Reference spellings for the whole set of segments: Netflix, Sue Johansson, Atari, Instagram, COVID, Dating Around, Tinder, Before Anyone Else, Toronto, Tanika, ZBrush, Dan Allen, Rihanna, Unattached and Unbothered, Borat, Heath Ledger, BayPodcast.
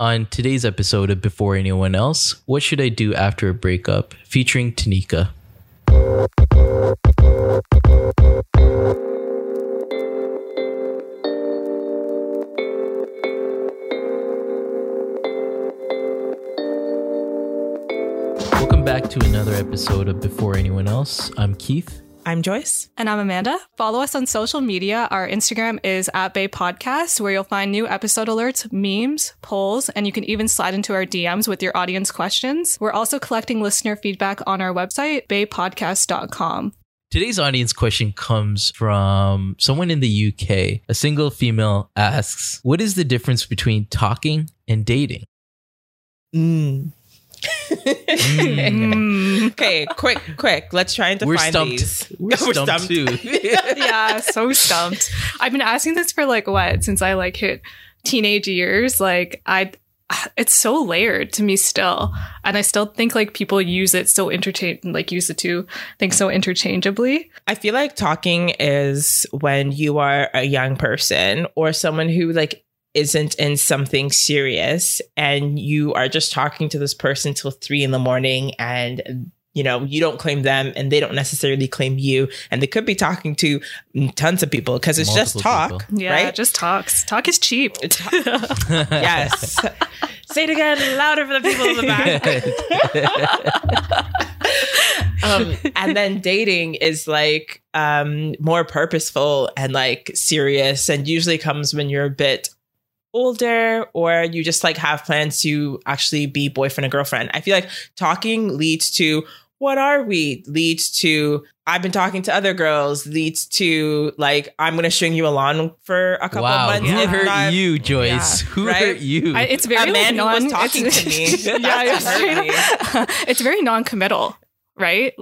On today's episode of Before Anyone Else, what should I do after a breakup? Featuring Tanika. Welcome back to another episode of Before Anyone Else. I'm Keith. I'm Joyce. And I'm Amanda. Follow us on social media. Our Instagram is @BayPodcast, where you'll find new episode alerts, memes, polls, and you can even slide into our DMs with your audience questions. We're also collecting listener feedback on our website, baypodcast.com. Today's audience question comes from someone in the UK. A single female asks, what is the difference between talking and dating? Okay, quick. Let's try and define these. We're stumped too. Yeah, so stumped. I've been asking this for since I hit teenage years. It's so layered to me still, and I still think people use it so use the two things so interchangeably. I feel like talking is when you are a young person or someone who isn't in something serious, and you are just talking to this person till 3 a.m. and you don't claim them and they don't necessarily claim you, and they could be talking to tons of people because it's multiple just talk, people. Right? Yeah, just talks. Talk is cheap. Yes. Say it again louder for the people in the back. And then dating is more purposeful and serious, and usually comes when you're a bit older or you just have plans to actually be boyfriend and girlfriend. I feel like talking leads to what are we, leads to I've been talking to other girls, leads to I'm gonna string you along for a couple of months. Wow, who hurt you, Joyce? Yeah. Who hurt you? It's very a man who was talking to me. It's very non-committal. Right?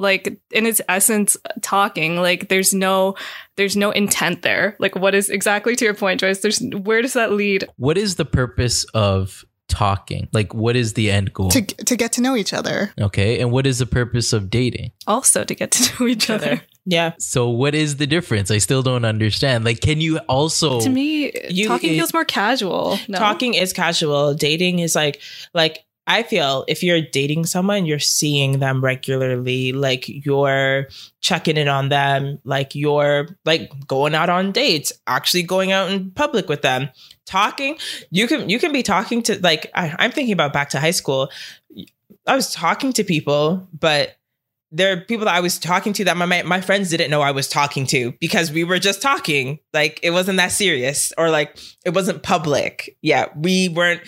In its essence, talking, there's no intent there. What is exactly to your point, Joyce? Where does that lead? What is the purpose of talking? What is the end goal? To get to know each other. Okay. And what is the purpose of dating? Also to get to know each other. Yeah. So what is the difference? I still don't understand. Can you also... To me, talking feels more casual. No? Talking is casual. Dating is I feel if you're dating someone, you're seeing them regularly, you're checking in on them, you're going out on dates, actually going out in public with them. Talking, you can be talking to I'm thinking about back to high school. I was talking to people, but there are people that I was talking to that my friends didn't know I was talking to because we were just talking. It wasn't that serious or it wasn't public. Yeah, we weren't.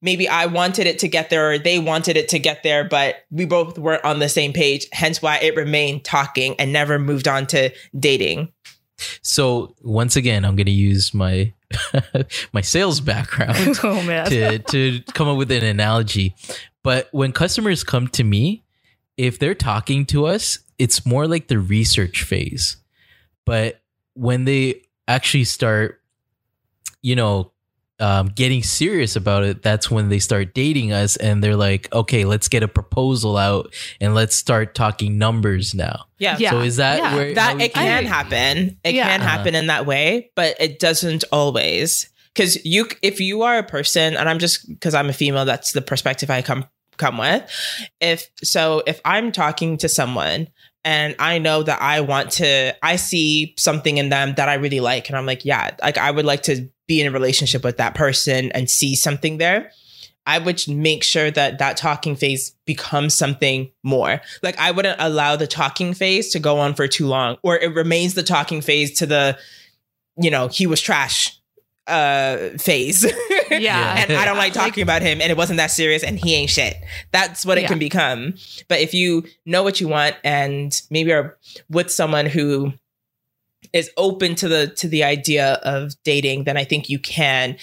Maybe I wanted it to get there or they wanted it to get there, but we both weren't on the same page, hence why it remained talking and never moved on to dating. So once again, I'm going to use my my sales background to come up with an analogy. But when customers come to me, if they're talking to us, it's more the research phase. But when they actually start, getting serious about it, that's when they start dating us, and they're okay, let's get a proposal out and let's start talking numbers now. Yeah. So is that where that it can happen? It can happen in that way, but it doesn't always. Because if you are a person, and I'm just because I'm a female, that's the perspective I come with. If I'm talking to someone and I know that I see something in them that I really like, and I'm I would like to be in a relationship with that person and see something there, I would make sure that talking phase becomes something more. I wouldn't allow the talking phase to go on for too long, or it remains the talking phase to the, he was trash phase. Yeah. And I don't like talking about him, and it wasn't that serious, and he ain't shit. That's what it can become. But if you know what you want and maybe are with someone who is open to the idea of dating, then I think you can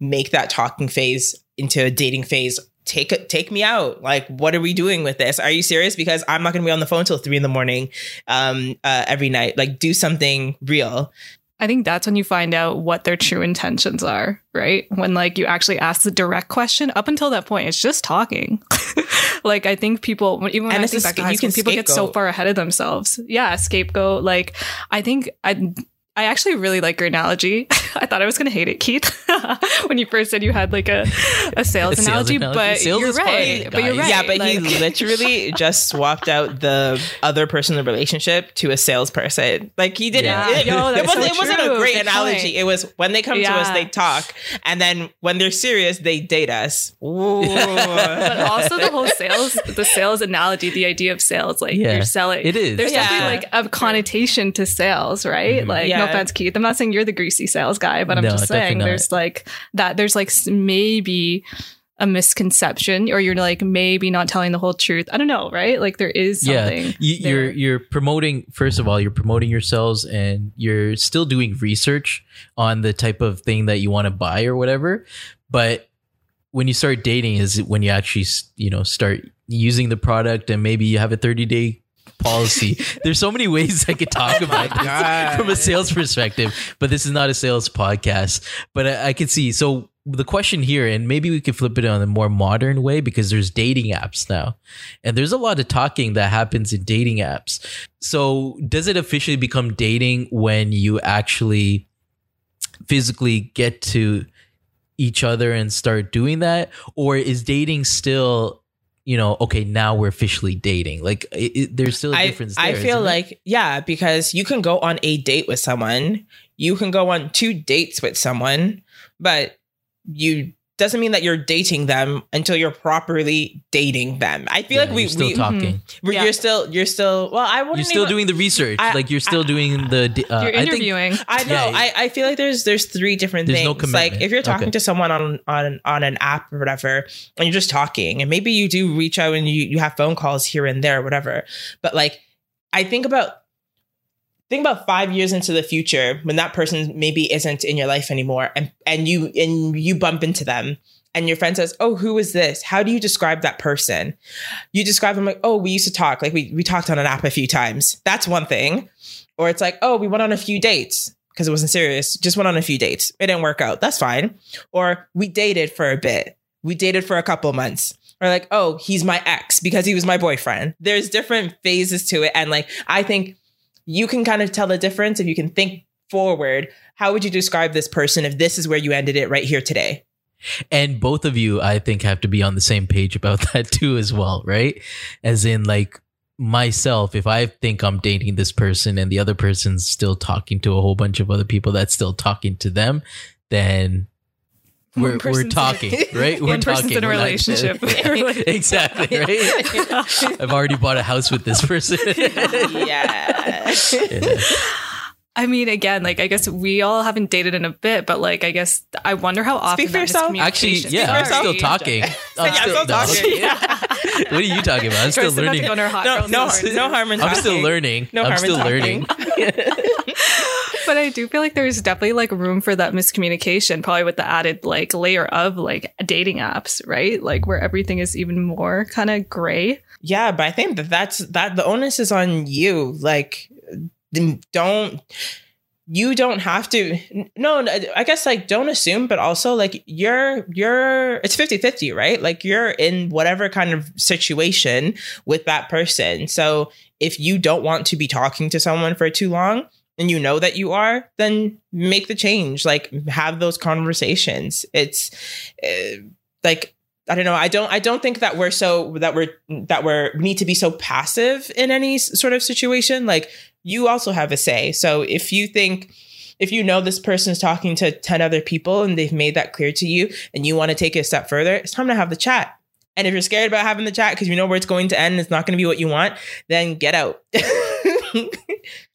make that talking phase into a dating phase. Take me out. What are we doing with this? Are you serious? Because I'm not going to be on the phone till 3 a.m. Every night. Do something real. I think that's when you find out what their true intentions are, right? When you actually ask the direct question. Up until that point, it's just talking. I think people, even when I think back to high school, people get so far ahead of themselves. Yeah, scapegoat. I think I I actually really like your analogy. I thought I was going to hate it, Keith, when you first said you had like a sales analogy, but you're right. Yeah, but like, he literally just swapped out the other person in the relationship to a salesperson. Like he didn't. Yeah. It wasn't a great analogy. It was when they come to us, they talk, and then when they're serious, they date us. Ooh. But also the whole sales analogy, the idea of sales, like you're selling. It is. There's definitely like a connotation to sales, right? Mm-hmm. Like. Yeah. No offense, Keith. I'm not saying you're the greasy sales guy, but I'm just saying there's like that. There's like maybe a misconception, or you're like maybe not telling the whole truth. I don't know, right? Like there is something. Yeah, you're promoting. First of all, you're promoting yourselves, and you're still doing research on the type of thing that you want to buy or whatever. But when you start dating, is when you actually start using the product, and maybe you have a 30-day. Policy. There's so many ways I could talk about this from a sales perspective, but this is not a sales podcast. But I could see. So the question here, and maybe we could flip it on a more modern way, because there's dating apps now, and there's a lot of talking that happens in dating apps. So does it officially become dating when you actually physically get to each other and start doing that, or is dating still? Okay, now we're officially dating. Like, there's still a difference there. I feel like, yeah, because you can go on a date with someone. You can go on 2 dates with someone, but you doesn't mean that you're dating them until you're properly dating them. I feel like we're still talking. You're still doing the research. You're interviewing. I feel like there's 3 different things. No commitment. Like if you're talking to someone on an app or whatever, and you're just talking, and maybe you do reach out and you have phone calls here and there or whatever. But like, I think about 5 years into the future when that person maybe isn't in your life anymore and you bump into them and your friend says, "Oh, who is this? How do you describe that person?" You describe them like, "Oh, we used to talk. Like we talked on an app a few times." That's one thing. Or it's like, "Oh, we went on a few dates because it wasn't serious. Just went on a few dates. It didn't work out." That's fine. Or we dated for a bit. We dated for a couple months. Or like, "Oh, he's my ex because he was my boyfriend." There's different phases to it. And like, I think you can kind of tell the difference if you can think forward. How would you describe this person if this is where you ended it right here today? And both of you, I think, have to be on the same page about that too as well, right? As in like myself, if I think I'm dating this person and the other person's still talking to a whole bunch of other people that's still talking to them, then we're talking, right? We're talking in a relationship. Exactly, right? I've already bought a house with this person. Yeah. I mean, again, like, I guess we all haven't dated in a bit, but like, I guess I wonder how often. Speak for yourself. Actually, yeah, I'm still talking. I'm still talking. What are you talking about? I'm still learning. No harm in talking. I'm still learning. But I do feel like there's definitely like room for that miscommunication, probably with the added like layer of like dating apps, right? Like where everything is even more kind of gray. Yeah, but I think that's the onus is on you. Like, you don't have to. No, I guess like don't assume, but also like you're it's 50-50, right? Like you're in whatever kind of situation with that person. So if you don't want to be talking to someone for too long, and you know that you are, then make the change. Like have those conversations. It's like, I don't know. I don't think that we need to be so passive in any sort of situation. Like you also have a say. So if you know this person's talking to 10 other people and they've made that clear to you and you want to take it a step further, it's time to have the chat. And if you're scared about having the chat because you know where it's going to end and it's not going to be what you want, then get out.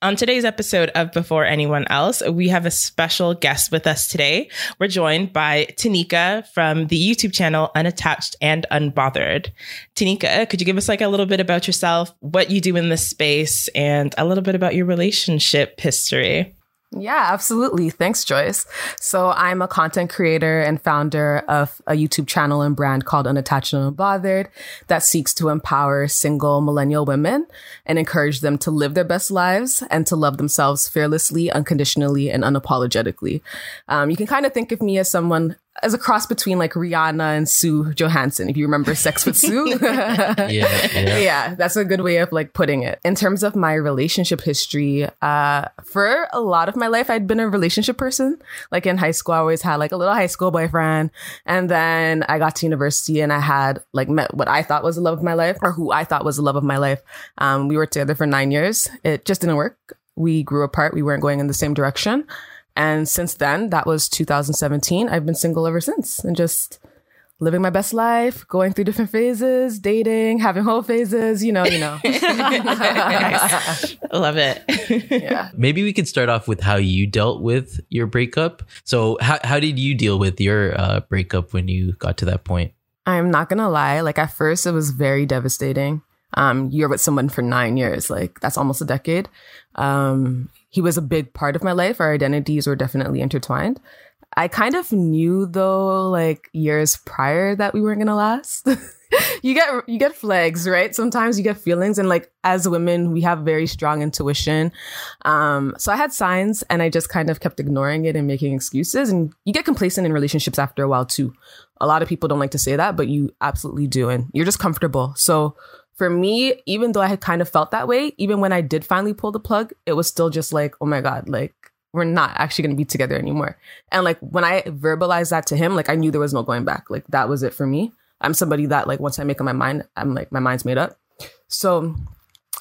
On today's episode of Before Anyone Else, we have a special guest with us today. We're joined by Tanika from the YouTube channel Unattached and Unbothered. Tanika, could you give us like a little bit about yourself, what you do in this space, and a little bit about your relationship history? Yeah, absolutely. Thanks, Joyce. So I'm a content creator and founder of a YouTube channel and brand called Unattached and Unbothered that seeks to empower single millennial women and encourage them to live their best lives and to love themselves fearlessly, unconditionally, and unapologetically. You can kind of think of me as someone as a cross between like Rihanna and Sue Johansson, if you remember Sex with Sue. Yeah, that's a good way of like putting it. In terms of my relationship history, for a lot of my life, I'd been a relationship person. Like in high school, I always had like a little high school boyfriend. And then I got to university and I had like met what I thought was the love of my life, or who I thought was the love of my life. We were together for 9 years. It just didn't work. We grew apart. We weren't going in the same direction. And since then, that was 2017. I've been single ever since and just living my best life, going through different phases, dating, having whole phases, you know. Nice. Love it. Yeah. Maybe we could start off with how you dealt with your breakup. So how did you deal with your breakup when you got to that point? I'm not going to lie. Like at first, it was very devastating. You're with someone for 9 years. Like that's almost a decade. He was a big part of my life. Our identities were definitely intertwined. I kind of knew though, like years prior, that we weren't going to last. You get flags, right? Sometimes you get feelings. And like, as women, we have very strong intuition. So I had signs and I just kind of kept ignoring it and making excuses. And you get complacent in relationships after a while too. A lot of people don't like to say that, but you absolutely do. And you're just comfortable. So for me, even though I had kind of felt that way, even when I did finally pull the plug, it was still just like, oh my God, like we're not actually going to be together anymore. And like when I verbalized that to him, like I knew there was no going back. Like that was it for me. I'm somebody that like once I make up my mind, I'm like, my mind's made up. So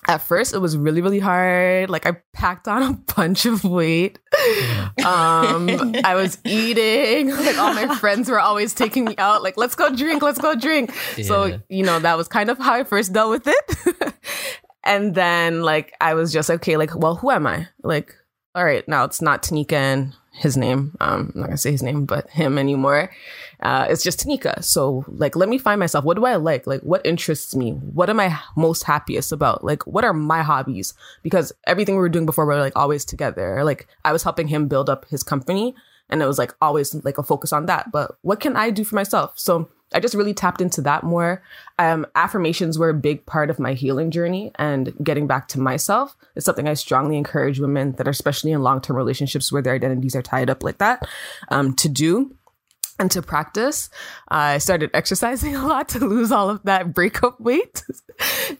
at first it was really, really hard. Like I packed on a bunch of weight. I was eating. Like all my friends were always taking me out. Like, let's go drink. Yeah. So, that was kind of how I first dealt with it. And then like, I was just okay. Like, well, who am I? Like, all right, now it's not Tanika and his name. I'm not gonna say his name, but him anymore. It's just Tanika. So like, let me find myself. What do I like? Like what interests me? What am I most happiest about? Like, what are my hobbies? Because everything we were doing before, we were like always together. Like I was helping him build up his company and it was like always like a focus on that. But what can I do for myself? So I just really tapped into that more. Affirmations were a big part of my healing journey and getting back to myself is something I strongly encourage women that are especially in long-term relationships where their identities are tied up like that to do. And to practice, I started exercising a lot to lose all of that breakup weight,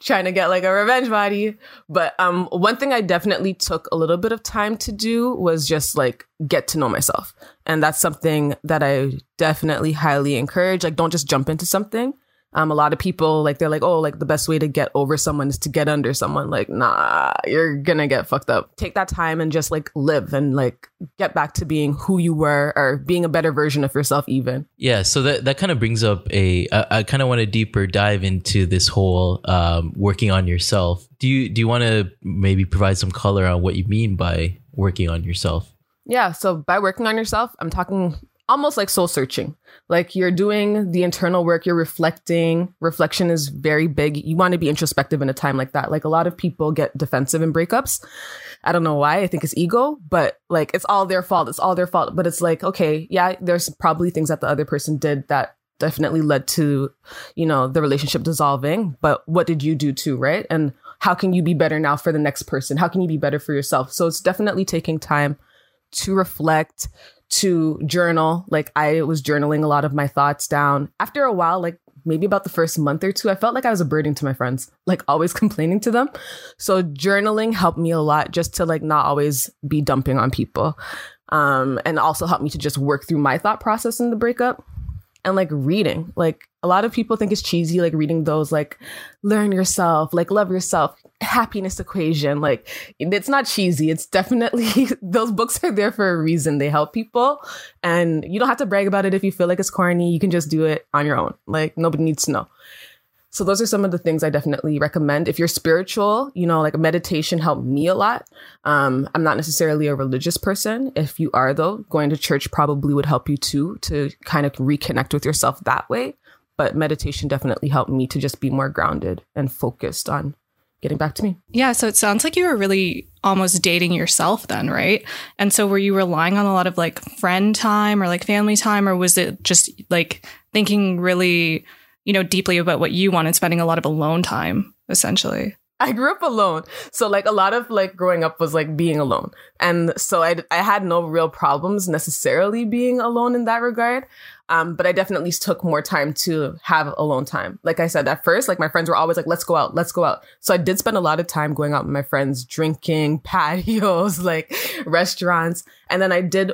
trying to get like a revenge body. But one thing I definitely took a little bit of time to do was just like get to know myself. And that's something that I definitely highly encourage. Like, don't just jump into something. A lot of people like, they're like, oh, like the best way to get over someone is to get under someone. Like, nah, you're gonna get fucked up. Take that time and just like live and like get back to being who you were or being a better version of yourself even. Yeah. So that kind of brings up I kind of want a deeper dive into this whole working on yourself. Do you want to maybe provide some color on what you mean by working on yourself? Yeah. So by working on yourself, I'm talking almost like soul searching. Like you're doing the internal work, you're reflecting. Reflection is very big. You want to be introspective in a time like that. Like a lot of people get defensive in breakups. I don't know why. I think it's ego, but like it's all their fault. But it's like, okay, yeah, there's probably things that the other person did that definitely led to, the relationship dissolving. But what did you do too, right? And how can you be better now for the next person? How can you be better for yourself? So it's definitely taking time to reflect, to journal. Like I was journaling a lot of my thoughts down. After a while, like maybe about the first month or two, I felt like I was a burden to my friends, like always complaining to them. So journaling helped me a lot just to like not always be dumping on people. And also helped me to just work through my thought process in the breakup. And like reading, like a lot of people think it's cheesy, like reading those, like learn yourself, like love yourself, happiness equation. Like it's not cheesy. It's definitely, those books are there for a reason. They help people and you don't have to brag about it. If you feel like it's corny, you can just do it on your own. Like nobody needs to know. So those are some of the things I definitely recommend. If you're spiritual, like meditation helped me a lot. I'm not necessarily a religious person. If you are, though, going to church probably would help you too, to kind of reconnect with yourself that way. But meditation definitely helped me to just be more grounded and focused on getting back to me. Yeah. So it sounds like you were really almost dating yourself then, right? And so were you relying on a lot of like friend time or like family time, or was it just like thinking really deeply about what you wanted, spending a lot of alone time, essentially? I grew up alone. So like a lot of like growing up was like being alone. And so I had no real problems necessarily being alone in that regard. But I definitely took more time to have alone time. Like I said, at first, like my friends were always like, let's go out, let's go out. So I did spend a lot of time going out with my friends, drinking, patios, like restaurants. And then I did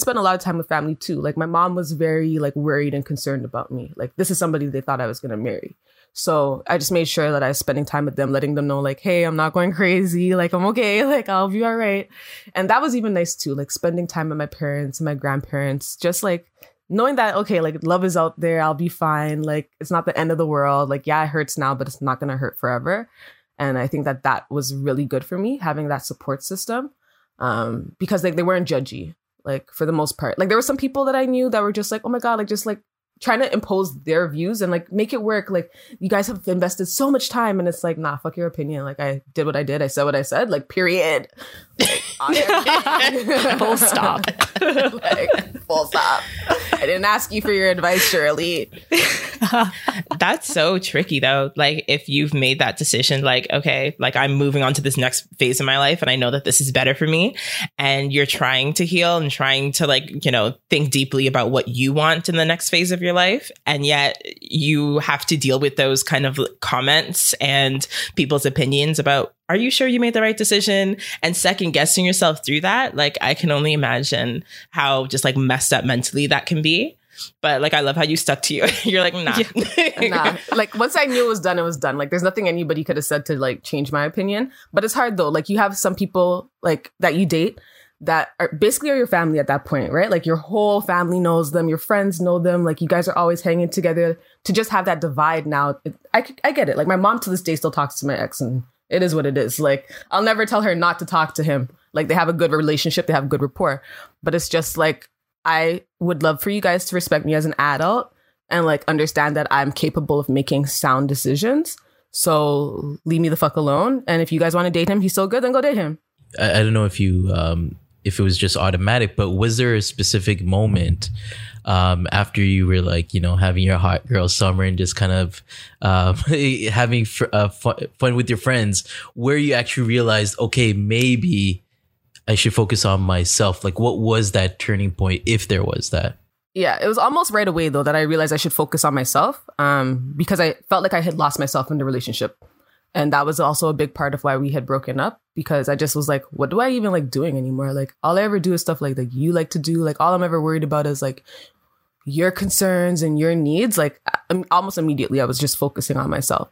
spend a lot of time with family too. Like my mom was very like worried and concerned about me. Like this is somebody they thought I was going to marry. So I just made sure that I was spending time with them, letting them know like, hey, I'm not going crazy. Like, I'm okay. Like, I'll be all right. And that was even nice too. Like spending time with my parents and my grandparents, just like knowing that, okay, like love is out there. I'll be fine. Like it's not the end of the world. Like, yeah, it hurts now, but it's not going to hurt forever. And I think that that was really good for me, having that support system, because like they weren't judgy. Like for the most part, like there were some people that I knew that were just like, oh my God, like just like trying to impose their views and like make it work. Like you guys have invested so much time and it's like, nah, fuck your opinion. Like I did what I did. I said what I said, like period. Like, full stop. Like, full stop. I didn't ask you for your advice, Shirley. That's so tricky though. Like if you've made that decision, like, okay, like I'm moving on to this next phase of my life and I know that this is better for me, and you're trying to heal and trying to like, you know, think deeply about what you want in the next phase of your life. And yet you have to deal with those kind of comments and people's opinions about, are you sure you made the right decision? And second guessing yourself through that. Like I can only imagine how just like messed up mentally that can be. But like I love how you stuck to you. You're like, nah. Yeah. Nah. Like once I knew it was done, it was done. Like there's nothing anybody could have said to like change my opinion. But it's hard though. Like you have some people like that you date that are basically your family at that point, right? Like your whole family knows them, your friends know them, like you guys are always hanging together. To just have that divide now, I get it. Like my mom to this day still talks to my ex, and it is what it is. Like I'll never tell her not to talk to him. Like they have a good relationship, they have good rapport. But it's just like, I would love for you guys to respect me as an adult and like understand that I'm capable of making sound decisions. So leave me the fuck alone. And if you guys want to date him, he's so good, then go date him. I don't know if you if it was just automatic, but was there a specific moment after you were like, you know, having your hot girl summer and just kind of having fun with your friends, where you actually realized, okay, maybe I should focus on myself? Like what was that turning point, if there was that? Yeah, it was almost right away though that I realized I should focus on myself, because I felt like I had lost myself in the relationship. And that was also a big part of why we had broken up, because I just was like, what do I even like doing anymore? Like all I ever do is stuff like that you like to do. Like all I'm ever worried about is like your concerns and your needs. Like almost immediately I was just focusing on myself.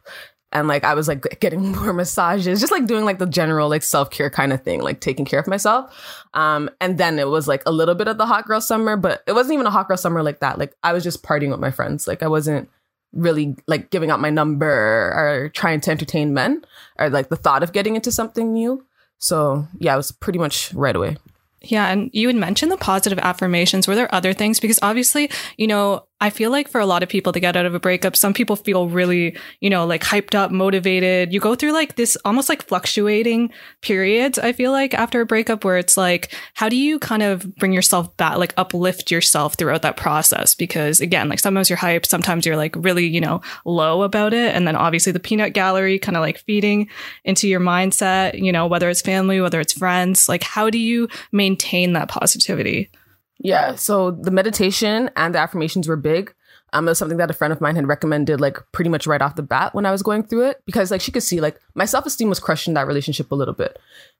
And like I was like getting more massages, just like doing like the general like self-care kind of thing, like taking care of myself. And then it was like a little bit of the hot girl summer, but it wasn't even a hot girl summer like that. Like I was just partying with my friends. Like I wasn't really like giving out my number or trying to entertain men or like the thought of getting into something new. So yeah, it was pretty much right away. Yeah. And you had mentioned the positive affirmations. Were there other things? Because obviously, you know, I feel like for a lot of people to get out of a breakup, some people feel really, you know, like hyped up, motivated. You go through like this almost like fluctuating periods, I feel like, after a breakup, where it's like, how do you kind of bring yourself back, like uplift yourself throughout that process? Because again, like sometimes you're hyped, sometimes you're like really, you know, low about it. And then obviously the peanut gallery kind of like feeding into your mindset, you know, whether it's family, whether it's friends, like how do you maintain that positivity? Yeah, so the meditation and the affirmations were big. It was something that a friend of mine had recommended like pretty much right off the bat when I was going through it, because like she could see like my self-esteem was crushed in that relationship a little bit.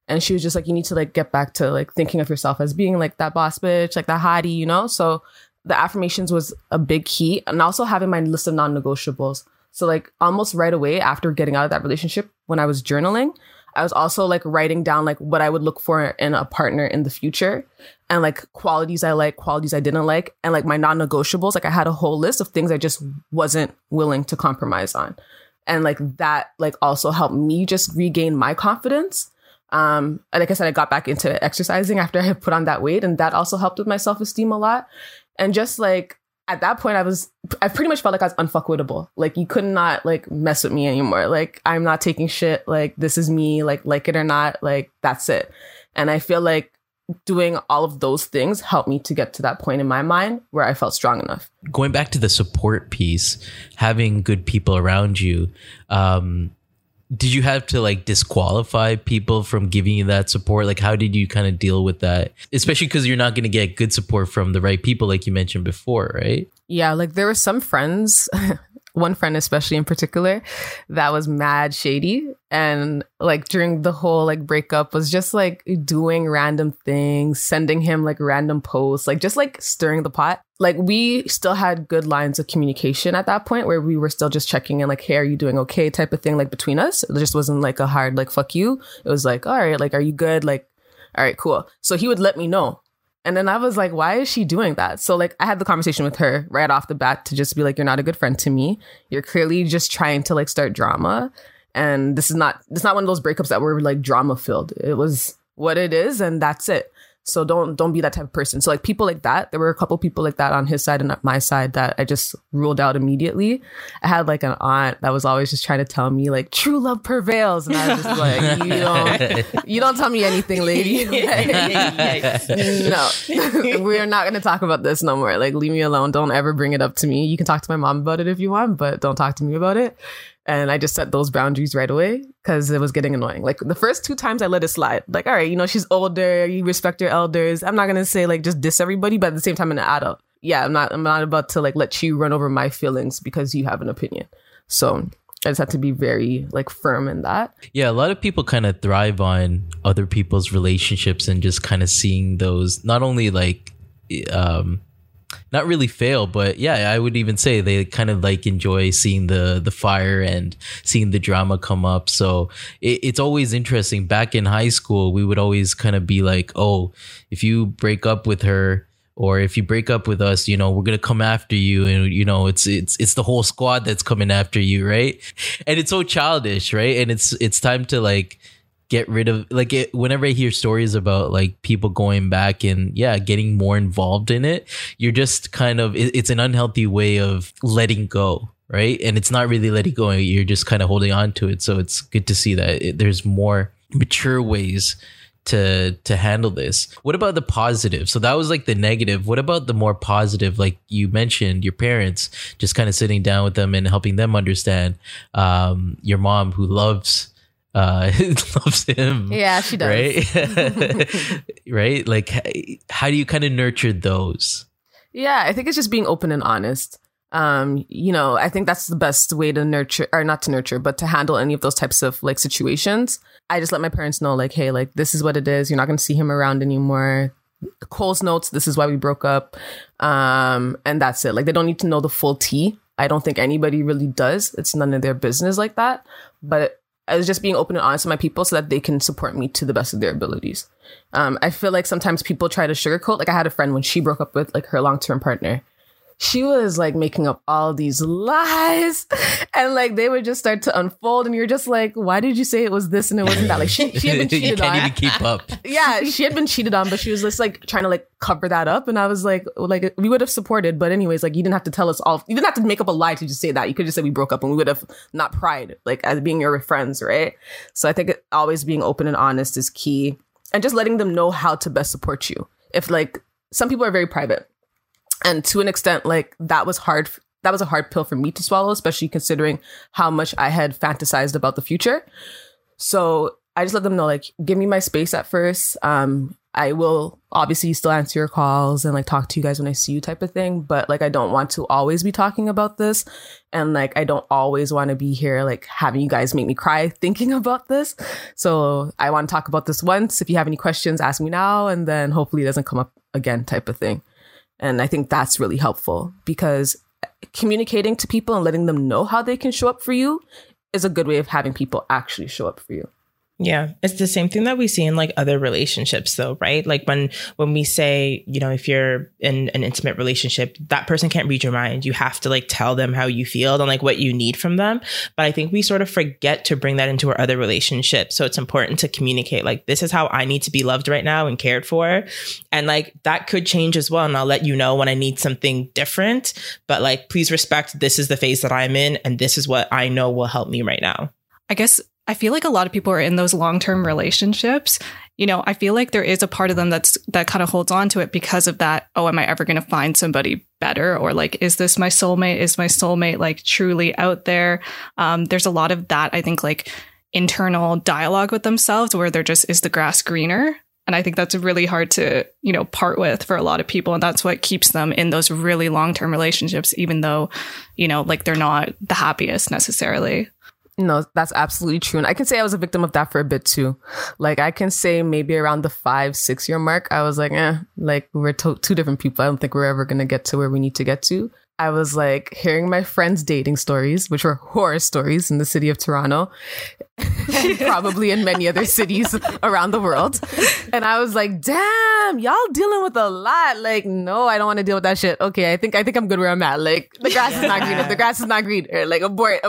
And she was just like, you need to like get back to like thinking of yourself as being like that boss bitch, like that hottie, you know? So the affirmations was a big key, and also having my list of non-negotiables. So like almost right away after getting out of that relationship, when I was journaling, I was also like writing down like what I would look for in a partner in the future, and like qualities I like, qualities I didn't like, and like my non-negotiables. Like I had a whole list of things I just wasn't willing to compromise on. And like that like also helped me just regain my confidence. And like I said, I got back into exercising after I had put on that weight, and that also helped with my self-esteem a lot. And just like at that point, I pretty much felt like I was unfuckwittable. Like you could not like mess with me anymore. Like I'm not taking shit. Like this is me, like it or not, like that's it. And I feel like doing all of those things helped me to get to that point in my mind where I felt strong enough. Going back to the support piece, having good people around you, Did you have to like disqualify people from giving you that support? Like, how did you kind of deal with that? Especially because you're not going to get good support from the right people, like you mentioned before, right? Yeah, like there were some friends, one friend especially in particular, that was mad shady. And like during the whole like breakup was just like doing random things, sending him like random posts, like just like stirring the pot. Like we still had good lines of communication at that point where we were still just checking in, like, hey, are you doing okay type of thing, like between us. It just wasn't like a hard, like, fuck you. It was like, all right, like, are you good? Like, all right, cool. So he would let me know. And then I was like, why is she doing that? So like I had the conversation with her right off the bat to just be like, you're not a good friend to me. You're clearly just trying to like start drama. And it's not one of those breakups that were like drama filled. It was what it is. And that's it. So don't be that type of person. So like people like that, there were a couple people like that on his side and on my side that I just ruled out immediately. I had like an aunt that was always just trying to tell me like true love prevails. And I was just like, you don't tell me anything, lady. No, we're not going to talk about this no more. Like, leave me alone. Don't ever bring it up to me. You can talk to my mom about it if you want, but don't talk to me about it. And I just set those boundaries right away because it was getting annoying. Like the first two times I let it slide. Like, all right, you know, she's older. You respect your elders. I'm not going to say like just diss everybody, but at the same time, I'm an adult. Yeah, I'm not about to like let you run over my feelings because you have an opinion. So I just have to be very like firm in that. Yeah, a lot of people kind of thrive on other people's relationships and just kind of seeing those not only like... not really fail, but yeah, I would even say they kind of like enjoy seeing the fire and seeing the drama come up. So it's always interesting. Back in high school, we would always kind of be like, oh, if you break up with her or if you break up with us, you know, we're going to come after you. And, you know, it's the whole squad that's coming after you. Right. And it's so childish. Right. And it's time to like get rid of like it. Whenever I hear stories about like people going back and yeah, getting more involved in it, you're just kind of, it's an unhealthy way of letting go. Right. And it's not really letting go. You're just kind of holding on to it. So it's good to see that there's more mature ways to handle this. What about the positive? So that was like the negative. What about the more positive? Like you mentioned your parents, just kind of sitting down with them and helping them understand, your mom who loves him. Yeah, she does. Right? Right? Like, how do you kind of nurture those? Yeah, I think it's just being open and honest. You know, I think that's the best way to nurture, or not to nurture, but to handle any of those types of like situations. I just let my parents know like, hey, like this is what it is. You're not going to see him around anymore. Cole's notes, this is why we broke up. And that's it. Like they don't need to know the full tea. I don't think anybody really does. It's none of their business like that. But I was just being open and honest with my people so that they can support me to the best of their abilities. I feel like sometimes people try to sugarcoat. Like I had a friend when she broke up with like her long-term partner. She was like making up all these lies and like they would just start to unfold and you're just like, why did you say it was this and it wasn't that? Like she had been cheated you can't on. Even keep up. Yeah, she had been cheated on, but she was just like trying to like cover that up. And I was like we would have supported, but anyways, like you didn't have to tell us all. You didn't have to make up a lie to just say that. You could just say we broke up and we would have not pried like as being your friends, right? So I think always being open and honest is key and just letting them know how to best support you. If like some people are very private. And to an extent, like that was hard. That was a hard pill for me to swallow, especially considering how much I had fantasized about the future. So I just let them know, like, give me my space at first. I will obviously still answer your calls and like talk to you guys when I see you type of thing. But like, I don't want to always be talking about this. And like, I don't always want to be here, like having you guys make me cry thinking about this. So I want to talk about this once. If you have any questions, ask me now. And then hopefully it doesn't come up again type of thing. And I think that's really helpful because communicating to people and letting them know how they can show up for you is a good way of having people actually show up for you. Yeah. It's the same thing that we see in like other relationships though, right? Like when we say, you know, if you're in an intimate relationship, that person can't read your mind. You have to like tell them how you feel and like what you need from them. But I think we sort of forget to bring that into our other relationships. So it's important to communicate like, this is how I need to be loved right now and cared for. And like that could change as well. And I'll let you know when I need something different, but like, please respect, this is the phase that I'm in. And this is what I know will help me right now. I guess I feel like a lot of people are in those long-term relationships. You know, I feel like there is a part of them that kind of holds on to it because of that. Oh, am I ever going to find somebody better? Or like, is this my soulmate? Is my soulmate like truly out there? There's a lot of that. I think like internal dialogue with themselves where they're just, is the grass greener? And I think that's really hard to, you know, part with for a lot of people. And that's what keeps them in those really long-term relationships, even though, you know, like they're not the happiest necessarily. No, that's absolutely true. And I can say I was a victim of that for a bit too. Like I can say maybe around the 5-6 year mark, I was like, like we're two different people. I don't think we're ever going to get to where we need to get to. I was like hearing my friends' dating stories, which were horror stories in the city of Toronto, probably in many other cities around the world. And I was like, damn, y'all dealing with a lot. Like, no, I don't want to deal with that shit. Okay, I think I'm good where I'm at. Like, the grass is not green. If the grass is not green, like abort.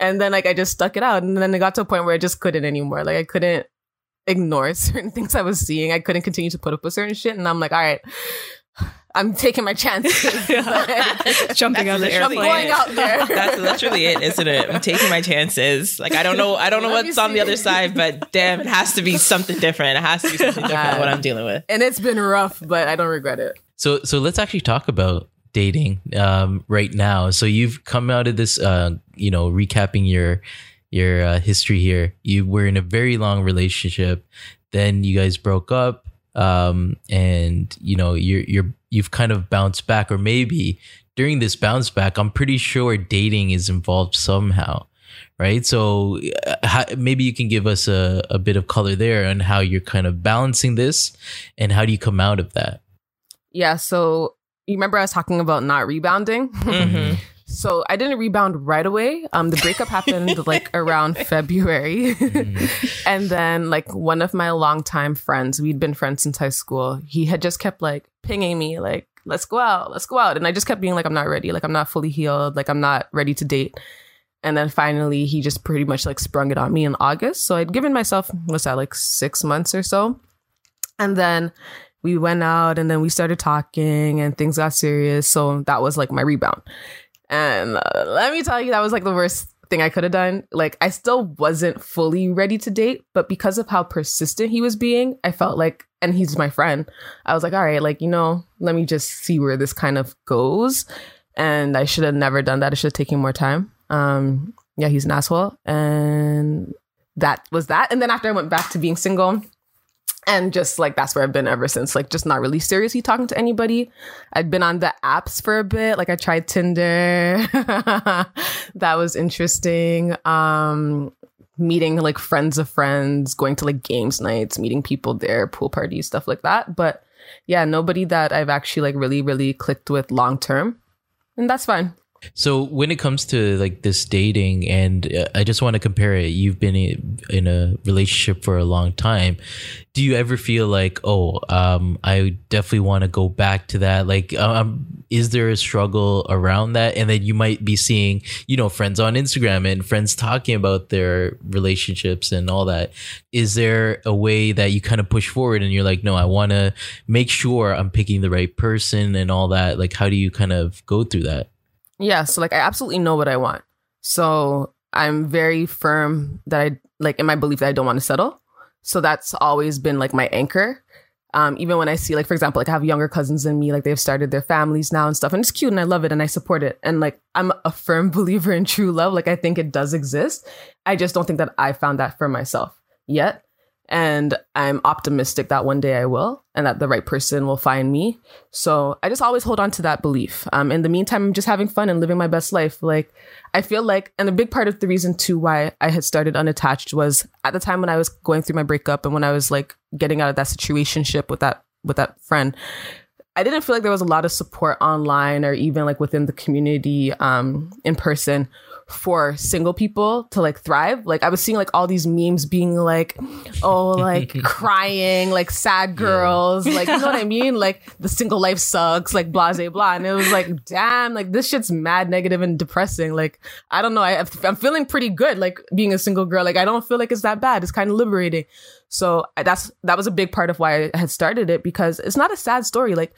And then like I just stuck it out. And then it got to a point where I just couldn't anymore. Like I couldn't ignore certain things I was seeing. I couldn't continue to put up with certain shit. And I'm like, all right. I'm taking my chances. Jumping out the airplane. I'm going out there. That's literally it, isn't it? I'm taking my chances. Like, I don't know what's on the other side, but damn, it has to be something different. It has to be something different than what I'm dealing with. And it's been rough, but I don't regret it. So let's actually talk about dating right now. So you've come out of this, you know, recapping your history here. You were in a very long relationship. Then you guys broke up. And you know, you've kind of bounced back, or maybe during this bounce back, I'm pretty sure dating is involved somehow, right? So maybe you can give us a bit of color there on how you're kind of balancing this and how do you come out of that? Yeah. So you remember I was talking about not rebounding. Mm-hmm. So I didn't rebound right away. The breakup happened like around February. Mm. And then like one of my longtime friends, we'd been friends since high school. He had just kept like pinging me like, let's go out. And I just kept being like, I'm not ready. Like I'm not fully healed. Like I'm not ready to date. And then finally he just pretty much like sprung it on me in August. So I'd given myself, what's that, like 6 months or so. And then we went out and then we started talking and things got serious. So that was like my rebound. And let me tell you, that was like the worst thing I could have done. Like I still wasn't fully ready to date, but because of how persistent he was being, I felt like, and he's my friend, I was like, all right, like, you know, let me just see where this kind of goes. And I should have never done that. I should have taken more time. Yeah, he's an asshole. And that was that. And then after I went back to being single, and just like that's where I've been ever since, like just not really seriously talking to anybody. I'd been on the apps for a bit. Like I tried Tinder. That was interesting. Meeting like friends of friends, going to like games nights, meeting people there, pool parties, stuff like that. But yeah, nobody that I've actually like really, really clicked with long term. And that's fine. So when it comes to like this dating, and I just want to compare it, you've been in a relationship for a long time. Do you ever feel like, I definitely want to go back to that? Like, is there a struggle around that? And then you might be seeing, you know, friends on Instagram and friends talking about their relationships and all that. Is there a way that you kind of push forward and you're like, no, I want to make sure I'm picking the right person and all that? Like, how do you kind of go through that? Yeah, so like I absolutely know what I want. So I'm very firm that I like in my belief that I don't want to settle. So that's always been like my anchor. Even when I see like, for example, like I have younger cousins than me, like they've started their families now and stuff. And it's cute and I love it and I support it. And like I'm a firm believer in true love. Like I think it does exist. I just don't think that I found that for myself yet. And I'm optimistic that one day I will, and that the right person will find me. So I just always hold on to that belief. In the meantime, I'm just having fun and living my best life. Like I feel like, and a big part of the reason too why I had started Unattached was at the time when I was going through my breakup and when I was like getting out of that situationship with that friend, I didn't feel like there was a lot of support online or even like within the community, in person, for single people to like thrive. Like I was seeing like all these memes being like, oh, like crying, like sad girls, like, you know what I mean? Like the single life sucks, like blah, blah, blah. And it was like, damn, like this shit's mad negative and depressing. Like, I don't know. I'm feeling pretty good. Like being a single girl, like I don't feel like it's that bad. It's kind of liberating. So that was a big part of why I had started it, because it's not a sad story. Like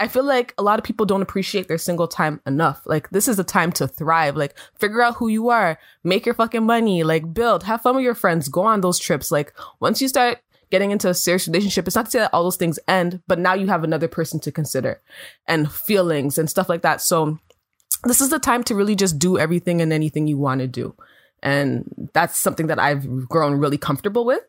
I feel like a lot of people don't appreciate their single time enough. Like this is a time to thrive. Like figure out who you are, make your fucking money, like build, have fun with your friends, go on those trips. Like once you start getting into a serious relationship, it's not to say that all those things end, but now you have another person to consider and feelings and stuff like that. So this is the time to really just do everything and anything you want to do. And that's something that I've grown really comfortable with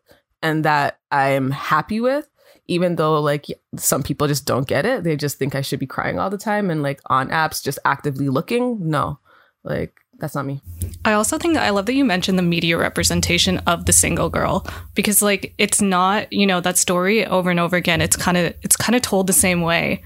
and that I'm happy with, even though like some people just don't get it. They just think I should be crying all the time and like on apps just actively looking. No, like that's not me. I also think that I love that you mentioned the media representation of the single girl, because like it's not, you know, that story over and over again. It's kind of told the same way.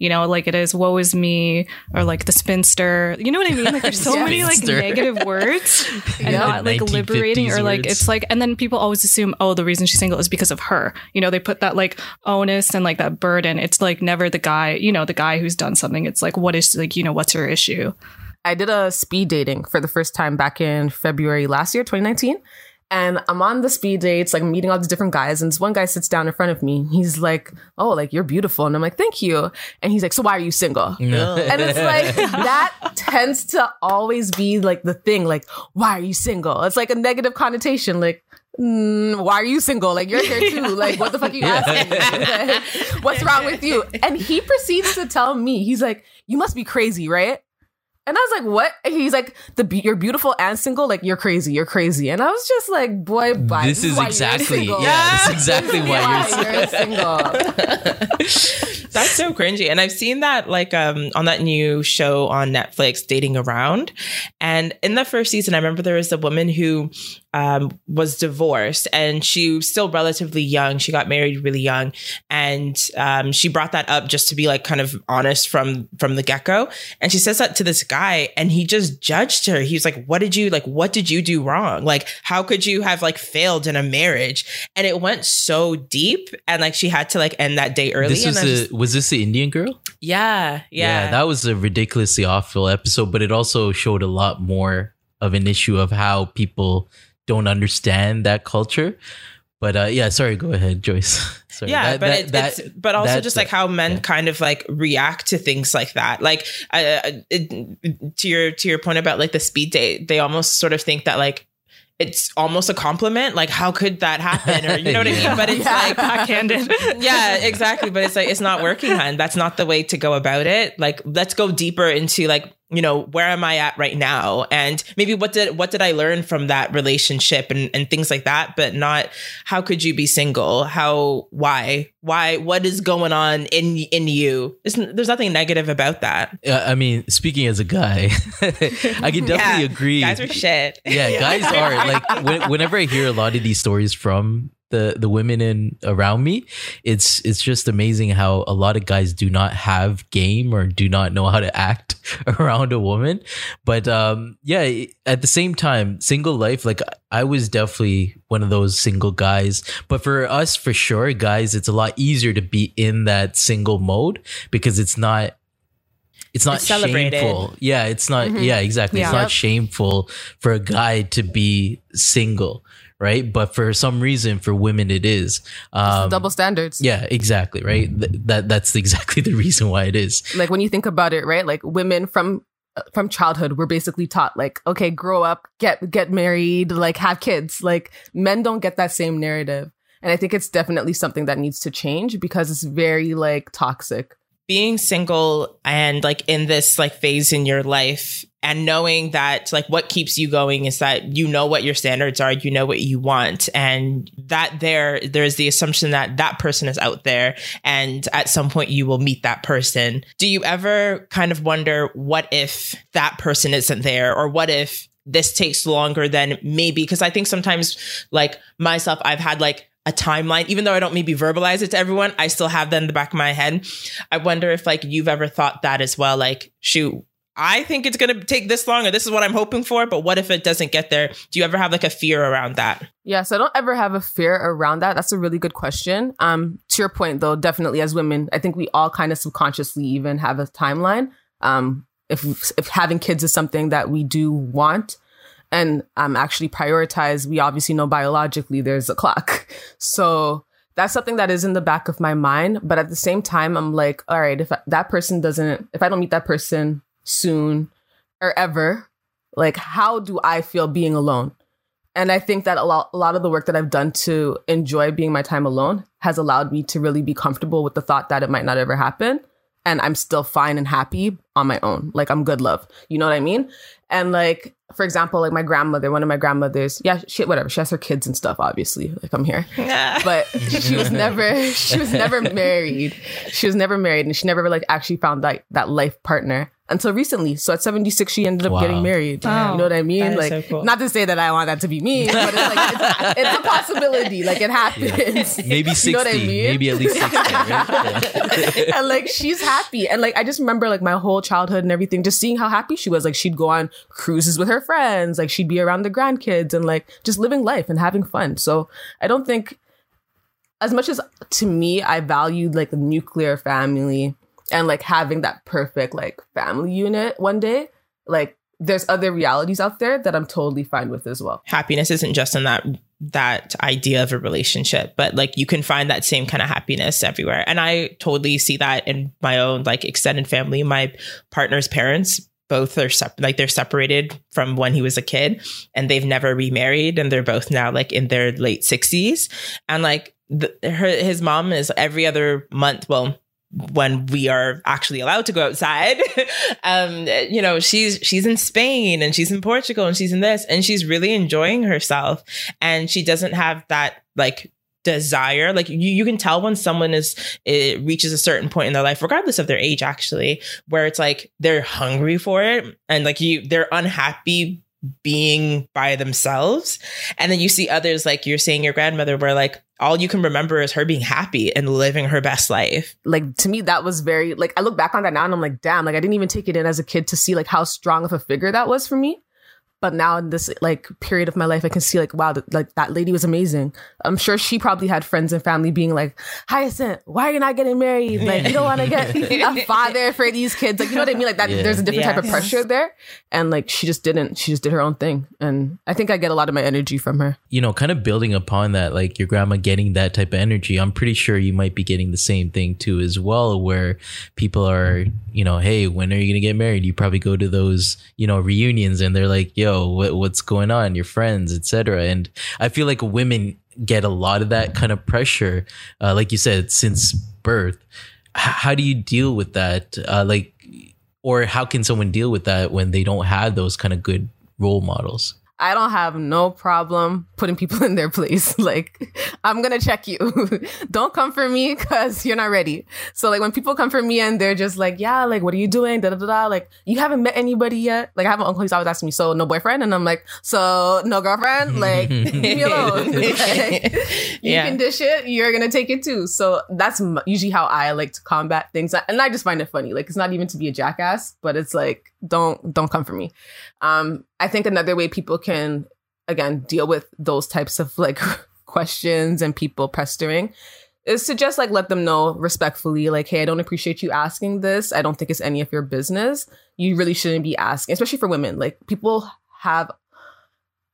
You know, like it is woe is me or like the spinster. You know what I mean? Like there's so many like negative words and not like liberating or like words. It's like, and then people always assume, oh, the reason she's single is because of her. You know, they put that like onus and like that burden. It's like never the guy, you know, the guy who's done something. It's like, what is like, you know, what's her issue? I did a speed dating for the first time back in February last year, 2019. And I'm on the speed dates, like meeting all these different guys. And this one guy sits down in front of me. He's like, oh, like you're beautiful. And I'm like, thank you. And he's like, so why are you single? No. And it's like, that tends to always be like the thing. Like, why are you single? It's like a negative connotation. Like, why are you single? Like, you're here too. Like, what the fuck are you asking? What's wrong with you? And he proceeds to tell me, he's like, you must be crazy, right? And I was like, what? And he's like, you're beautiful and single. Like, you're crazy. You're crazy. And I was just like, boy, bye. This is exactly why you're single. That's so cringy. And I've seen that like on that new show on Netflix, Dating Around. And in the first season, I remember there was a woman who was divorced, and she was still relatively young. She got married really young, and she brought that up just to be like kind of honest from the get-go. And she says that to this guy, and he just judged her. He was like, what did you do wrong? Like, how could you have like failed in a marriage? And it went so deep, and like she had to like end that day early. Was this the Indian girl? Yeah, that was a ridiculously awful episode, but it also showed a lot more of an issue of how people don't understand that culture. But sorry, go ahead, Joyce. Sorry. Yeah, but also how men kind of like react to things like that. Like to your point about like the speed date, they almost sort of think that like it's almost a compliment. Like, how could that happen? Or you know what I mean? But it's like backhanded. Yeah, exactly. But it's like, it's not working, hun. That's not the way to go about it. Like, let's go deeper into like, you know, where am I at right now? And maybe what did I learn from that relationship and things like that, but not how could you be single? Why, what is going on in you? There's nothing negative about that. I mean, speaking as a guy, I can definitely agree. Guys are shit. Yeah, guys are like, whenever I hear a lot of these stories from the women in around me, it's just amazing how a lot of guys do not have game or do not know how to act around a woman. But at the same time, single life, like I was definitely one of those single guys. But for us, for sure, guys, it's a lot easier to be in that single mode because it's not celebrated. Shameful. Yeah, it's not. Mm-hmm. Yeah, exactly. Yeah. It's not shameful for a guy to be single. Right. But for some reason, for women, it is double standards. Yeah, exactly. Right. That's exactly the reason why it is. Like when you think about it. Right. Like women from childhood were basically taught like, OK, grow up, get married, like have kids. Like men don't get that same narrative. And I think it's definitely something that needs to change because it's very like toxic. Being single and like in this like phase in your life and knowing that like what keeps you going is that you know what your standards are, you know what you want, and that there's the assumption that that person is out there and at some point you will meet that person. Do you ever kind of wonder what if that person isn't there, or what if this takes longer than maybe? Because I think sometimes like myself, I've had like a timeline, even though I don't maybe verbalize it to everyone, I still have that in the back of my head. I wonder if like you've ever thought that as well, like, shoot, I think it's going to take this long or this is what I'm hoping for, but what if it doesn't get there? Do you ever have like a fear around that? Yeah, so I don't ever have a fear around that. That's a really good question. To your point though, definitely as women, I think we all kind of subconsciously even have a timeline. If having kids is something that we do want, and actually prioritize, we obviously know biologically there's a clock. So that's something that is in the back of my mind. But at the same time, I'm like, all right, if I don't meet that person soon or ever, like, how do I feel being alone? And I think that a lot of the work that I've done to enjoy being my time alone has allowed me to really be comfortable with the thought that it might not ever happen. and I'm still fine and happy on my own. Like, I'm good, love. You know what I mean? And like, for example, like my grandmother, one of my grandmothers, yeah, she, whatever, she has her kids and stuff, obviously, like I'm here, but she was never married. She was never married, and she never like actually found like that life partner until recently. So at 76, she ended up getting married. Wow. You know what I mean? Like, so cool. Not to say that I want that to be me, but it's like, it's a possibility. Like, it happens. Yeah. Maybe 60, you know what I mean? Maybe at least 60. Right? Yeah. And like, she's happy. And like, I just remember like my whole childhood and everything, just seeing how happy she was. Like, she'd go on cruises with her friends. Like, she'd be around the grandkids and like just living life and having fun. So I don't think, as much as to me, I valued like a nuclear family and like having that perfect like family unit one day, like there's other realities out there that I'm totally fine with as well. Happiness isn't just in that idea of a relationship, but like you can find that same kind of happiness everywhere. And I totally see that in my own like extended family. My partner's parents, both are they're separated from when he was a kid, and they've never remarried, and they're both now like in their late 60s. And like his mom is every other month, well, when we are actually allowed to go outside, you know, she's in Spain and she's in Portugal and she's in this, and she's really enjoying herself. And she doesn't have that like desire. Like you can tell when someone reaches a certain point in their life, regardless of their age, actually, where it's like, they're hungry for it. And like they're unhappy being by themselves. And then you see others, like you're saying your grandmother, where like all you can remember is her being happy and living her best life. Like, to me, that was very, like, I look back on that now and I'm like, damn, like I didn't even take it in as a kid to see like how strong of a figure that was for me. But now in this like period of my life, I can see like, wow, like that lady was amazing. I'm sure she probably had friends and family being like, Hyacinth, why are you not getting married? Like, you don't want to get a father for these kids. Like, you know what I mean? Like that, there's a different type of pressure there. And like, she just didn't. She just did her own thing. And I think I get a lot of my energy from her. You know, kind of building upon that, like your grandma getting that type of energy, I'm pretty sure you might be getting the same thing too as well, where people are, you know, hey, when are you going to get married? You probably go to those, you know, reunions and they're like, yo, what's going on, your friends, etc. And I feel like women get a lot of that kind of pressure, like you said, since birth. How do you deal with that, like, or how can someone deal with that when they don't have those kind of good role models? I don't have no problem putting people in their place. Like, I'm going to check you. Don't come for me because you're not ready. So like when people come for me and they're just like, yeah, like, what are you doing? Da, da, da, da. Like, you haven't met anybody yet. Like, I have an uncle who's always asking me, so no boyfriend? And I'm like, so no girlfriend? Like, leave me alone. Like, you can dish it. You're going to take it too. So that's usually how I like to combat things. And I just find it funny. Like, it's not even to be a jackass, but it's like, don't come for me. I think another way people can, again, deal with those types of like questions and people pestering is to just like let them know respectfully, like, hey, I don't appreciate you asking this. I don't think it's any of your business. You really shouldn't be asking, especially for women. Like, people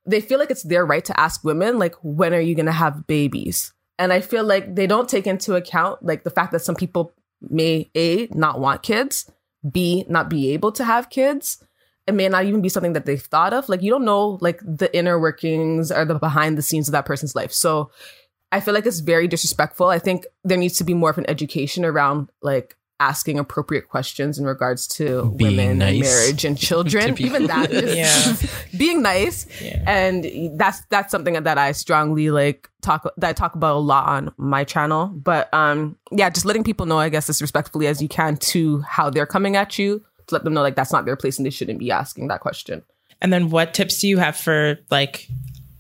they feel like it's their right to ask women, like, when are you going to have babies? And I feel like they don't take into account like the fact that some people may A, not want kids, B, not be able to have kids. It may not even be something that they've thought of. Like, you don't know like the inner workings or the behind the scenes of that person's life. So I feel like it's very disrespectful. I think there needs to be more of an education around like asking appropriate questions in regards to being women, nice, and marriage and children, even that, being nice. Yeah. And that's something that I strongly talk about a lot on my channel. But just letting people know, I guess, as respectfully as you can to how they're coming at you, to let them know like that's not their place and they shouldn't be asking that question. And then what tips do you have for like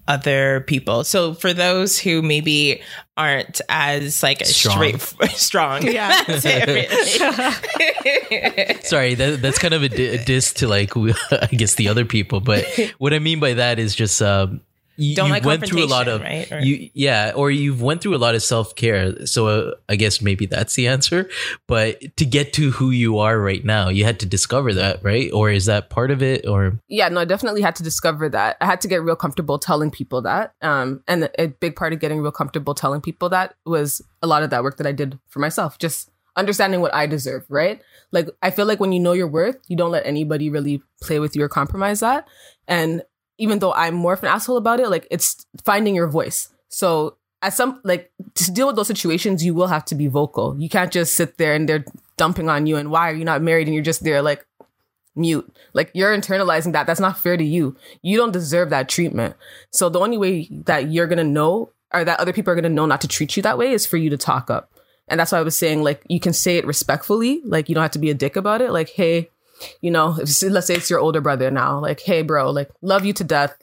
other people? So for those who maybe aren't as like strong. Yeah. That's it, really. Sorry, that's kind of a diss to like, I guess, the other people. But what I mean by that is just you went through a lot of, right? Or you've went through a lot of self-care. So I guess maybe that's the answer. But to get to who you are right now, you had to discover that, right? Or is that part of it? Or I definitely had to discover that. I had to get real comfortable telling people that. And a big part of getting real comfortable telling people that was a lot of that work that I did for myself, just understanding what I deserve, right? Like, I feel like when you know your worth, you don't let anybody really play with you or compromise that. And even though I'm more of an asshole about it, like, it's finding your voice. So at some, like, to deal with those situations, you will have to be vocal. You can't just sit there and they're dumping on you and why are you not married, and you're just there like mute. Like, you're internalizing that. That's not fair to you. You don't deserve that treatment. So the only way that you're going to know, or that other people are going to know not to treat you that way, is for you to talk up. And that's why I was saying, like, you can say it respectfully. Like, you don't have to be a dick about it. Like, hey, you know, if, let's say it's your older brother now. Like, hey, bro, like, love you to death,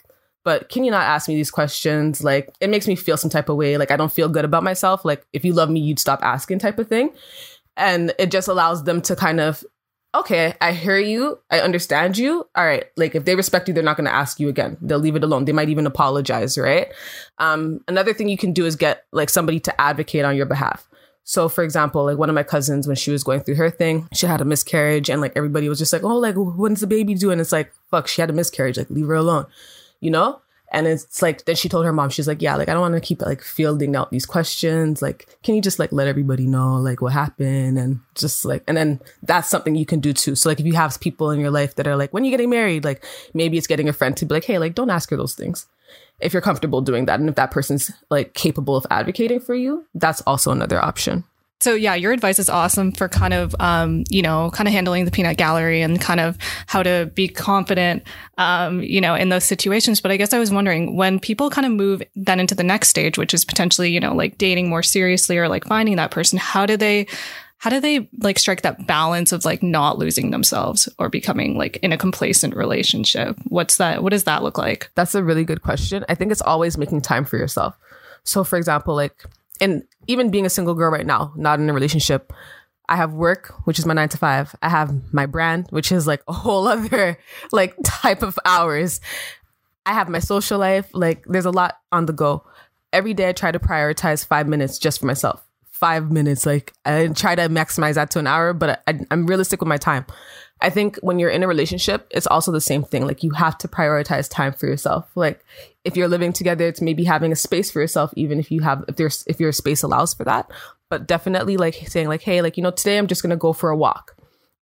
but can you not ask me these questions? Like, it makes me feel some type of way. Like, I don't feel good about myself. Like, if you love me, you'd stop asking, type of thing. And it just allows them to kind of, okay, I hear you. I understand you. All right. Like, if they respect you, they're not going to ask you again. They'll leave it alone. They might even apologize, right? Another thing you can do is get, like, somebody to advocate on your behalf. So, for example, like, one of my cousins, when she was going through her thing, she had a miscarriage, and, like, everybody was just like, oh, like, when's the baby due? And it's like, fuck, she had a miscarriage. Like, leave her alone, you know? And it's like, then she told her mom, she's like, yeah, like, I don't want to keep, like, fielding out these questions. Like, can you just, like, let everybody know, like, what happened? And just, like, and then that's something you can do too. So, like, if you have people in your life that are like, when are you getting married? Like, maybe it's getting a friend to be like, hey, like, don't ask her those things. If you're comfortable doing that, and if that person's, like, capable of advocating for you, that's also another option. So, yeah, your advice is awesome for kind of, you know, kind of handling the peanut gallery and kind of how to be confident, you know, in those situations. But I guess I was wondering, when people kind of move then into the next stage, which is potentially, you know, like, dating more seriously or like finding that person, how do they like strike that balance of like not losing themselves or becoming like in a complacent relationship? What's that? What does that look like? That's a really good question. I think it's always making time for yourself. So, for example, like, and even being a single girl right now, not in a relationship, I have work, which is my 9 to 5. I have my brand, which is like a whole other like type of hours. I have my social life. Like, there's a lot on the go. Every day I try to prioritize 5 minutes just for myself. 5 minutes. Like, I try to maximize that to an hour, but I'm realistic with my time. I think when you're in a relationship, it's also the same thing. Like, you have to prioritize time for yourself. Like, if you're living together, it's maybe having a space for yourself, even if your space allows for that. But definitely like saying like, hey, like, you know, today I'm just going to go for a walk,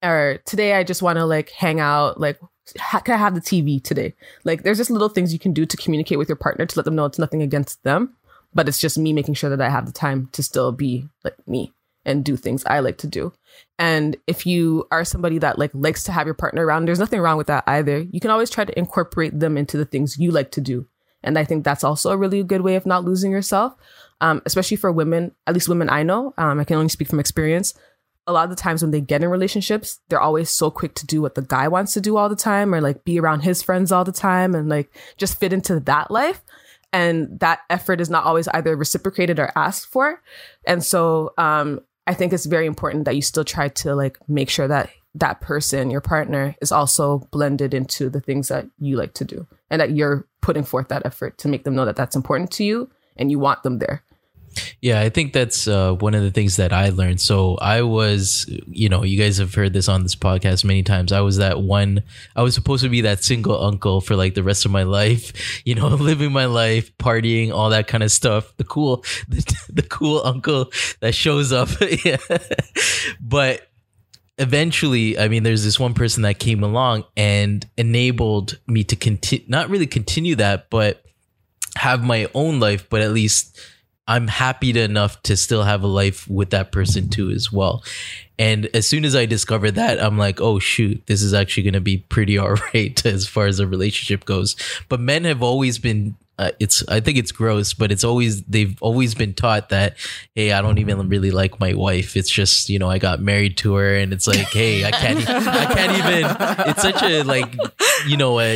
or today I just want to like hang out. Like, can I have the TV today? Like, there's just little things you can do to communicate with your partner, to let them know it's nothing against them, but it's just me making sure that I have the time to still be like me and do things I like to do. And if you are somebody that like likes to have your partner around, there's nothing wrong with that either. You can always try to incorporate them into the things you like to do. And I think that's also a really good way of not losing yourself, especially for women, at least women I know. I can only speak from experience. A lot of the times when they get in relationships, they're always so quick to do what the guy wants to do all the time, or like be around his friends all the time and like just fit into that life. And that effort is not always either reciprocated or asked for. And so I think it's very important that you still try to like make sure that that person, your partner, is also blended into the things that you like to do, and that you're putting forth that effort to make them know that that's important to you and you want them there. Yeah, I think that's one of the things that I learned. So I was, you know, you guys have heard this on this podcast many times. I was supposed to be that single uncle for like the rest of my life, you know, living my life, partying, all that kind of stuff. The cool uncle that shows up. Yeah. But eventually, I mean, there's this one person that came along and enabled me to not really continue that, but have my own life, but at least I'm happy enough to still have a life with that person too as well. And as soon as I discovered that, I'm like, oh shoot, this is actually going to be pretty all right as far as a relationship goes. But men have always been, I think it's gross, but they've always been taught that, hey, I don't even really like my wife. It's just, you know, I got married to her, and it's like, hey, I can't even, it's such a like, you know,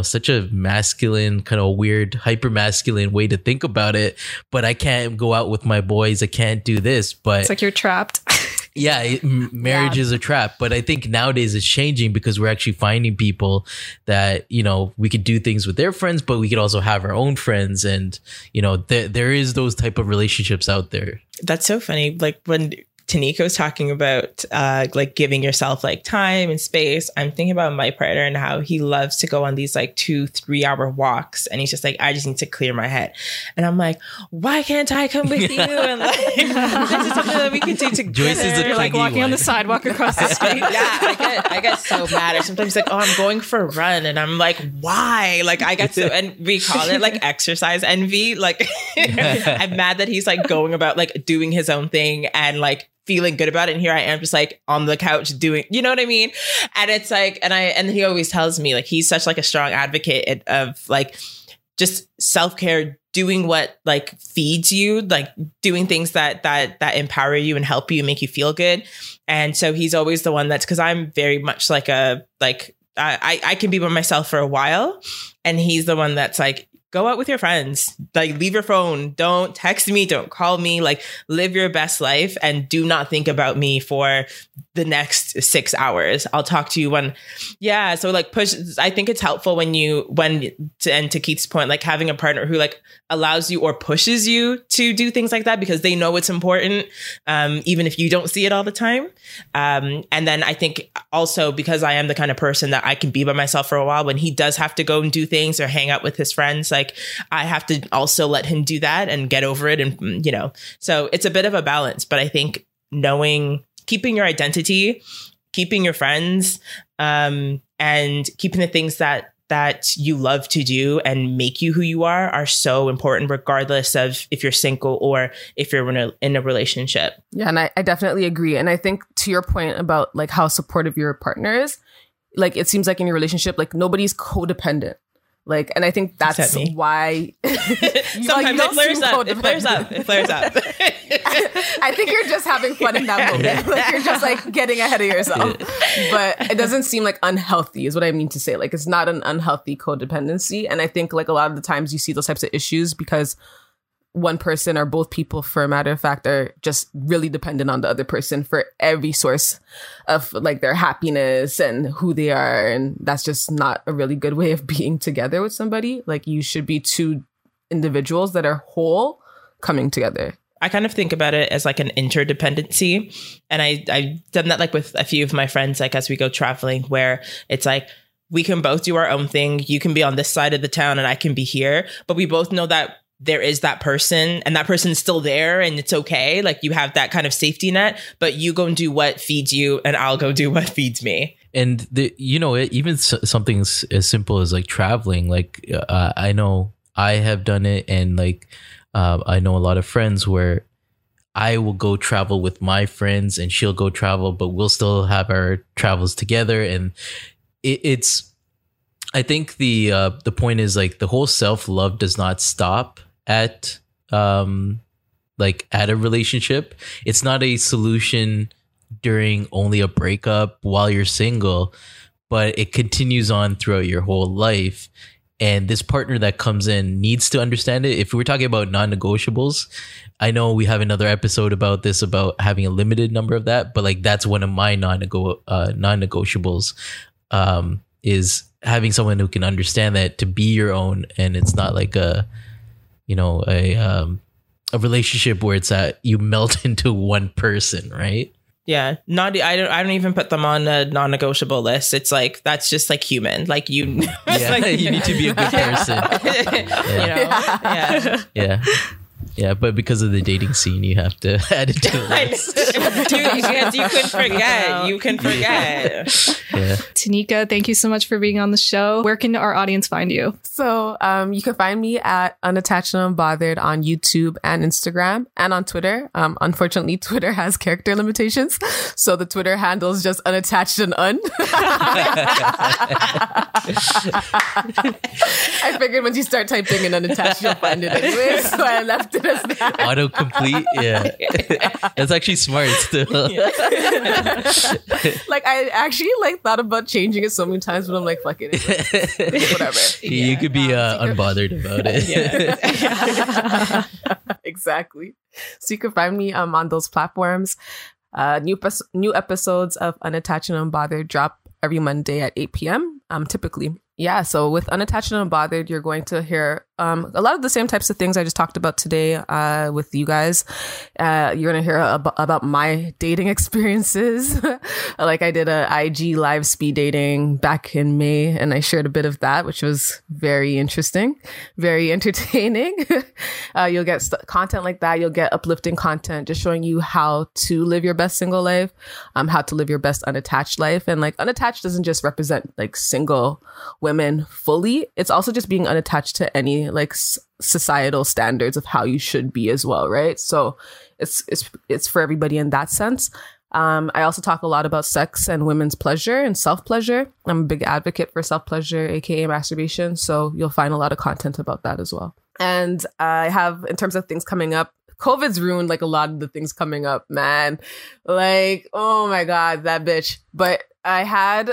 such a masculine, kind of weird, hyper-masculine way to think about it. But I can't go out with my boys. I can't do this. But it's like you're trapped. Yeah, marriage is a trap. But I think nowadays it's changing, because we're actually finding people that, you know, we could do things with their friends, but we could also have our own friends. And, you know, there is those type of relationships out there. That's so funny. Like, when Tanika was talking about like giving yourself like time and space, I'm thinking about my partner and how he loves to go on these like 2-3 hour walks, and he's just like, I just need to clear my head. And I'm like, why can't I come with you? And like, this is something that we can do together. You're like walking on the sidewalk across the street. Yeah, I get so mad. Or sometimes like, oh, I'm going for a run, and I'm like, why? Like I get so, and we call it like exercise envy. Like I'm mad that he's like going about like doing his own thing and like feeling good about it, and here I am just like on the couch doing, you know what I mean? And it's like, and he always tells me like he's such like a strong advocate of like just self-care, doing what like feeds you, like doing things that empower you and help you, make you feel good. And so he's always the one that's, because I'm very much like a like I can be by myself for a while, and he's the one that's like, go out with your friends, like leave your phone, don't text me, don't call me, like live your best life and do not think about me for the next 6 hours. I'll talk to you when, yeah. So like push, I think it's helpful when, and to Keith's point, like having a partner who like allows you or pushes you to do things like that because they know it's important, even if you don't see it all the time. And then I think also because I am the kind of person that I can be by myself for a while, when he does have to go and do things or hang out with his friends, like I have to also let him do that and get over it. And, you know, so it's a bit of a balance, but I think keeping your identity, keeping your friends, and keeping the things that you love to do and make you who you are so important, regardless of if you're single or if you're in a relationship. Yeah. And I definitely agree. And I think to your point about like how supportive your partner is, like, it seems like in your relationship, like nobody's codependent. Like, and I think that's why sometimes it flares up. I think you're just having fun in that moment. Like you're just like getting ahead of yourself, but it doesn't seem like unhealthy is what I mean to say. Like it's not an unhealthy codependency. And I think like a lot of the times you see those types of issues because one person or both people, for a matter of fact, are just really dependent on the other person for every source of like their happiness and who they are. And that's just not a really good way of being together with somebody. Like you should be two individuals that are whole coming together. I kind of think about it as like an interdependency. And I've done that like with a few of my friends, like as we go traveling, where it's like, we can both do our own thing. You can be on this side of the town and I can be here, but we both know that there is that person and that person's still there and it's okay. Like you have that kind of safety net, but you go and do what feeds you and I'll go do what feeds me. And even something as simple as like traveling, like I know I have done it, and like I know a lot of friends where I will go travel with my friends and she'll go travel, but we'll still have our travels together. And it's, I think the point is like the whole self-love does not stop at a relationship. It's not a solution during only a breakup while you're single, but it continues on throughout your whole life. And this partner that comes in needs to understand it. If we're talking about non-negotiables, I know we have another episode about this, about having a limited number of that, but like that's one of my non-negotiables is having someone who can understand that to be your own. And it's not like a relationship where it's at, you melt into one person, right? Yeah. I don't even put them on a non-negotiable list. It's like, that's just like human. Like you, yeah, like, you need to be a good person. Yeah, but because of the dating scene, you have to add it to the list. Dude, you can forget. You can forget. Yeah. Tanika, thank you so much for being on the show. Where can our audience find you? So you can find me at Unattached and Unbothered on YouTube and Instagram and on Twitter. Unfortunately, Twitter has character limitations. So the Twitter handle is just Unattached and Un. I figured once you start typing in Unattached, you'll find it anyway. So I left it. Autocomplete, yeah. That's actually smart still. Yeah. Like I actually like thought about changing it so many times, but I'm like, fuck it. Whatever. Yeah, you could be unbothered about it. Yeah. Exactly. So you can find me on those platforms. New episodes of Unattached and Unbothered drop every Monday at 8 p.m. Typically. Yeah, so with Unattached and Unbothered, you're going to hear a lot of the same types of things I just talked about today with you guys. You're going to hear about my dating experiences. Like I did a IG live speed dating back in May, and I shared a bit of that, which was very interesting, very entertaining. You'll get content like that. You'll get uplifting content, just showing you how to live your best single life, how to live your best unattached life. And like unattached doesn't just represent like single women fully. It's also just being unattached to any like societal standards of how you should be as well, right? So it's for everybody in that sense. I also talk a lot about sex and women's pleasure and self-pleasure. I'm a big advocate for self-pleasure, aka masturbation, so you'll find a lot of content about that as well. And I have, in terms of things coming up, COVID's ruined like a lot of the things coming up, man. Like, oh my God, that bitch. But I have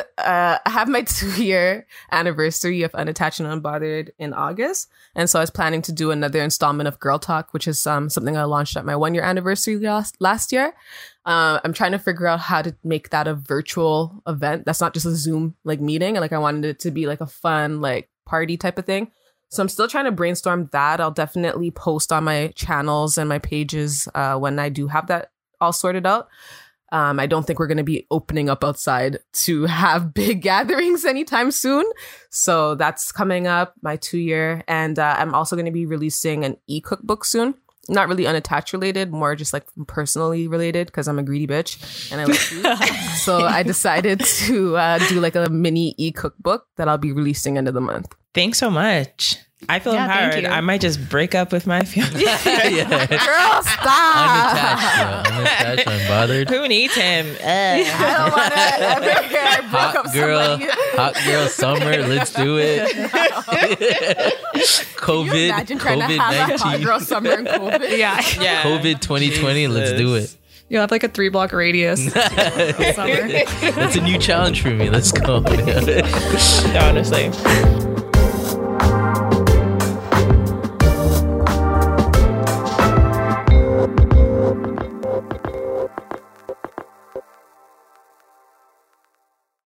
my 2-year anniversary of Unattached and Unbothered in August. And so I was planning to do another installment of Girl Talk, which is something I launched at my 1-year anniversary last year. I'm trying to figure out how to make that a virtual event. That's not just a Zoom like meeting. Like I wanted it to be like a fun like party type of thing. So I'm still trying to brainstorm that. I'll definitely post on my channels and my pages when I do have that all sorted out. I don't think we're going to be opening up outside to have big gatherings anytime soon. So that's coming up, my 2-year. And I'm also going to be releasing an e-cookbook soon. Not really unattached related, more just like personally related, because I'm a greedy bitch and I like food. So I decided to do like a mini e-cookbook that I'll be releasing end of the month. Thanks so much. I feel empowered. I might just break up with my fiance. Yes. Girl, stop. Unattached, unbothered. Who needs him? I don't want to ever hear I broke hot up girl, somebody. Hot girl summer. Let's do it. No. COVID. Can you imagine trying COVID to have 19. A hot girl summer in COVID? Yeah. COVID 2020. Jesus. Let's do it. You'll have like a 3-block radius. That's a new challenge for me. Let's go. Honestly.